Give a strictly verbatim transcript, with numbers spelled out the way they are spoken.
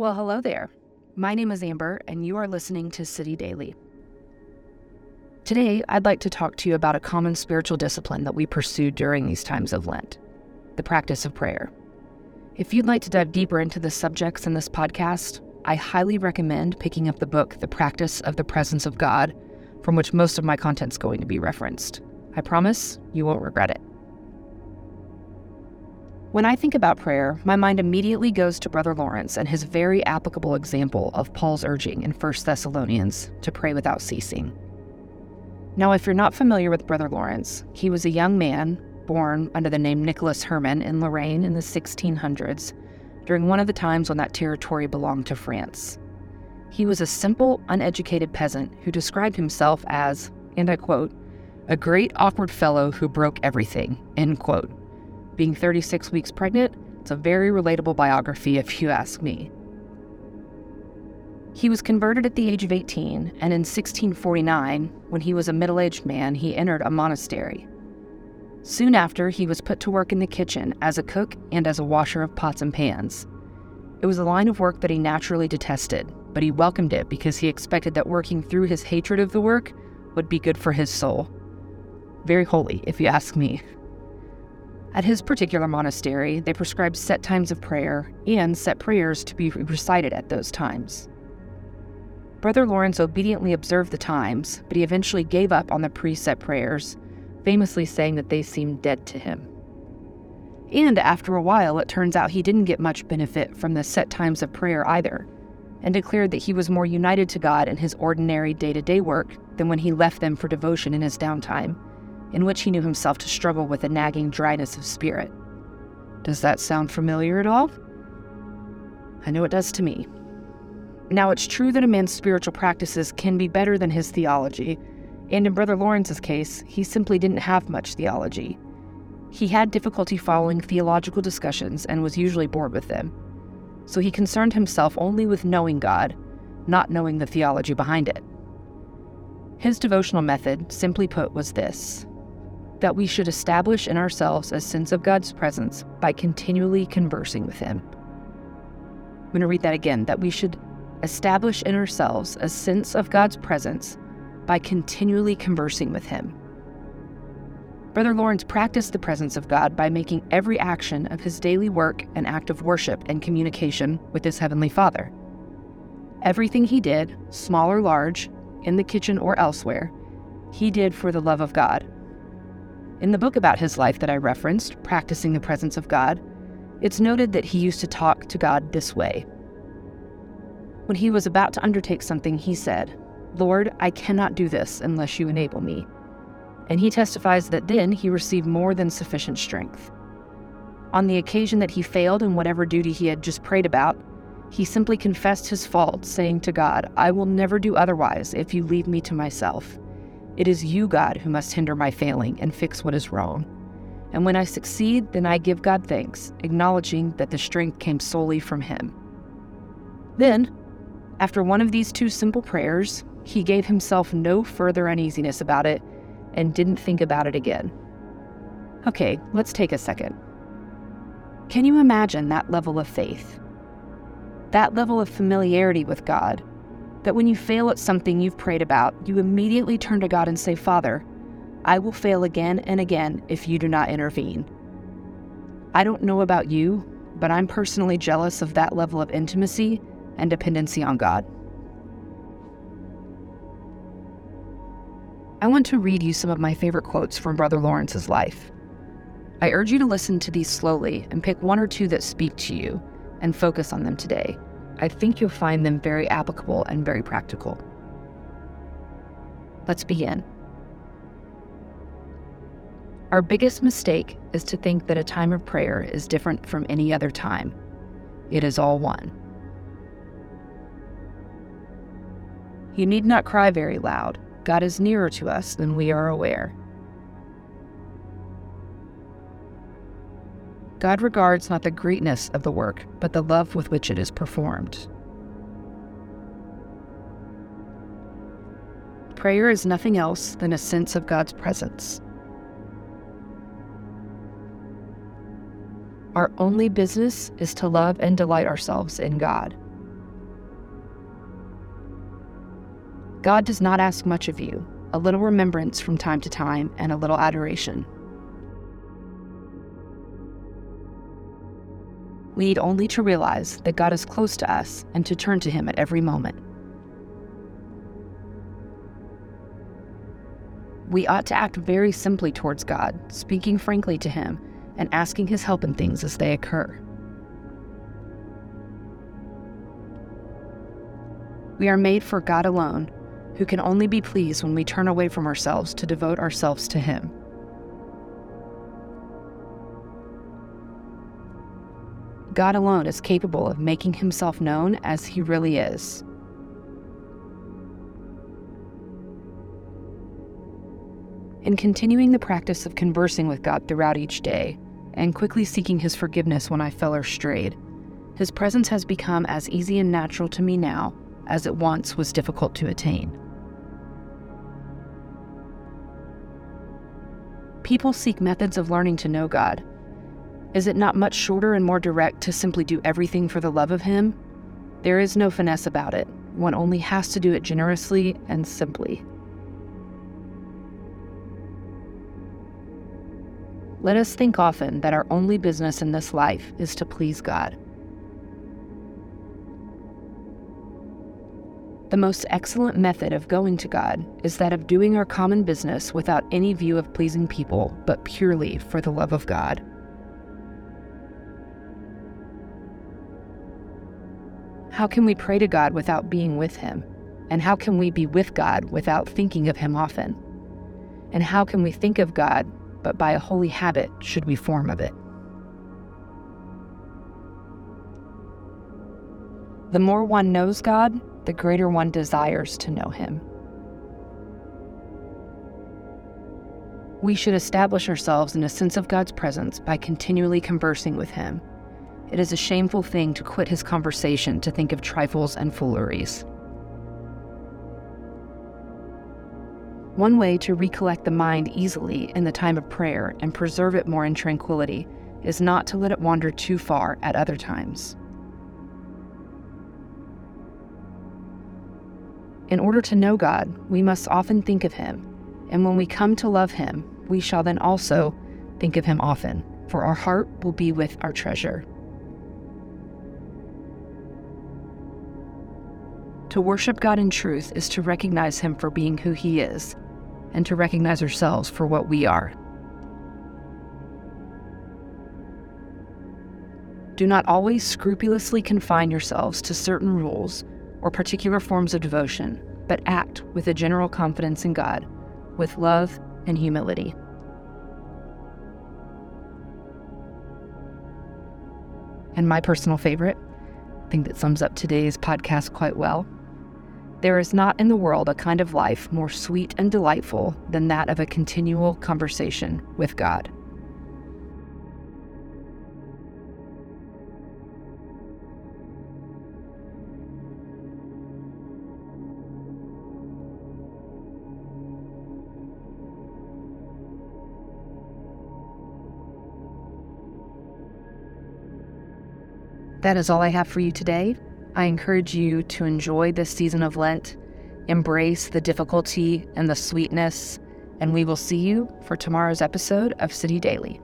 Well, hello there. My name is Amber, and you are listening to City Daily. Today, I'd like to talk to you about a common spiritual discipline that we pursue during these times of Lent, the practice of prayer. If you'd like to dive deeper into the subjects in this podcast, I highly recommend picking up the book, The Practice of the Presence of God, from which most of my content's going to be referenced. I promise you won't regret it. When I think about prayer, my mind immediately goes to Brother Lawrence and his very applicable example of Paul's urging in First Thessalonians to pray without ceasing. Now, if you're not familiar with Brother Lawrence, he was a young man born under the name Nicholas Herman in Lorraine in the sixteen hundreds, during one of the times when that territory belonged to France. He was a simple, uneducated peasant who described himself as, and I quote, "a great awkward fellow who broke everything," end quote. Being thirty-six weeks pregnant, it's a very relatable biography if you ask me. He was converted at the age of eighteen, and in sixteen forty-nine, when he was a middle-aged man, he entered a monastery. Soon after, he was put to work in the kitchen as a cook and as a washer of pots and pans. It was a line of work that he naturally detested, but he welcomed it because he expected that working through his hatred of the work would be good for his soul. Very holy, if you ask me. At his particular monastery, they prescribed set times of prayer and set prayers to be recited at those times. Brother Lawrence obediently observed the times, but he eventually gave up on the preset prayers, famously saying that they seemed dead to him. And after a while, it turns out he didn't get much benefit from the set times of prayer either, and declared that he was more united to God in his ordinary day-to-day work than when he left them for devotion in his downtime, in which he knew himself to struggle with a nagging dryness of spirit. Does that sound familiar at all? I know it does to me. Now, it's true that a man's spiritual practices can be better than his theology, and in Brother Lawrence's case, he simply didn't have much theology. He had difficulty following theological discussions and was usually bored with them. So he concerned himself only with knowing God, not knowing the theology behind it. His devotional method, simply put, was this: that we should establish in ourselves a sense of God's presence by continually conversing with Him. I'm going to read that again, that we should establish in ourselves a sense of God's presence by continually conversing with Him. Brother Lawrence practiced the presence of God by making every action of his daily work an act of worship and communication with his Heavenly Father. Everything he did, small or large, in the kitchen or elsewhere, he did for the love of God. In the book about his life that I referenced, Practicing the Presence of God, it's noted that he used to talk to God this way. When he was about to undertake something, he said, "Lord, I cannot do this unless you enable me." And he testifies that then he received more than sufficient strength. On the occasion that he failed in whatever duty he had just prayed about, he simply confessed his fault, saying to God, "I will never do otherwise if you leave me to myself. It is you, God, who must hinder my failing and fix what is wrong. And when I succeed, then I give God thanks, acknowledging that the strength came solely from Him." Then, after one of these two simple prayers, he gave himself no further uneasiness about it and didn't think about it again. Okay, let's take a second. Can you imagine that level of faith? That level of familiarity with God, that when you fail at something you've prayed about, you immediately turn to God and say, "Father, I will fail again and again if you do not intervene." I don't know about you, but I'm personally jealous of that level of intimacy and dependency on God. I want to read you some of my favorite quotes from Brother Lawrence's life. I urge you to listen to these slowly and pick one or two that speak to you and focus on them today. I think you'll find them very applicable and very practical. Let's begin. Our biggest mistake is to think that a time of prayer is different from any other time. It is all one. You need not cry very loud. God is nearer to us than we are aware. God regards not the greatness of the work, but the love with which it is performed. Prayer is nothing else than a sense of God's presence. Our only business is to love and delight ourselves in God. God does not ask much of you, a little remembrance from time to time and a little adoration. We need only to realize that God is close to us and to turn to Him at every moment. We ought to act very simply towards God, speaking frankly to Him and asking His help in things as they occur. We are made for God alone, who can only be pleased when we turn away from ourselves to devote ourselves to Him. God alone is capable of making Himself known as He really is. In continuing the practice of conversing with God throughout each day, and quickly seeking His forgiveness when I fell or strayed, His presence has become as easy and natural to me now as it once was difficult to attain. People seek methods of learning to know God. Is it not much shorter and more direct to simply do everything for the love of Him? There is no finesse about it. One only has to do it generously and simply. Let us think often that our only business in this life is to please God. The most excellent method of going to God is that of doing our common business without any view of pleasing people, but purely for the love of God. How can we pray to God without being with Him? And how can we be with God without thinking of Him often? And how can we think of God, but by a holy habit should we form of it? The more one knows God, the greater one desires to know Him. We should establish ourselves in a sense of God's presence by continually conversing with Him. It is a shameful thing to quit His conversation to think of trifles and fooleries. One way to recollect the mind easily in the time of prayer and preserve it more in tranquility is not to let it wander too far at other times. In order to know God, we must often think of Him, and when we come to love Him, we shall then also think of Him often, for our heart will be with our treasure. To worship God in truth is to recognize Him for being who He is, and to recognize ourselves for what we are. Do not always scrupulously confine yourselves to certain rules or particular forms of devotion, but act with a general confidence in God, with love and humility. And my personal favorite, I think that sums up today's podcast quite well. There is not in the world a kind of life more sweet and delightful than that of a continual conversation with God. That is all I have for you today. I encourage you to enjoy this season of Lent, embrace the difficulty and the sweetness, and we will see you for tomorrow's episode of City Daily.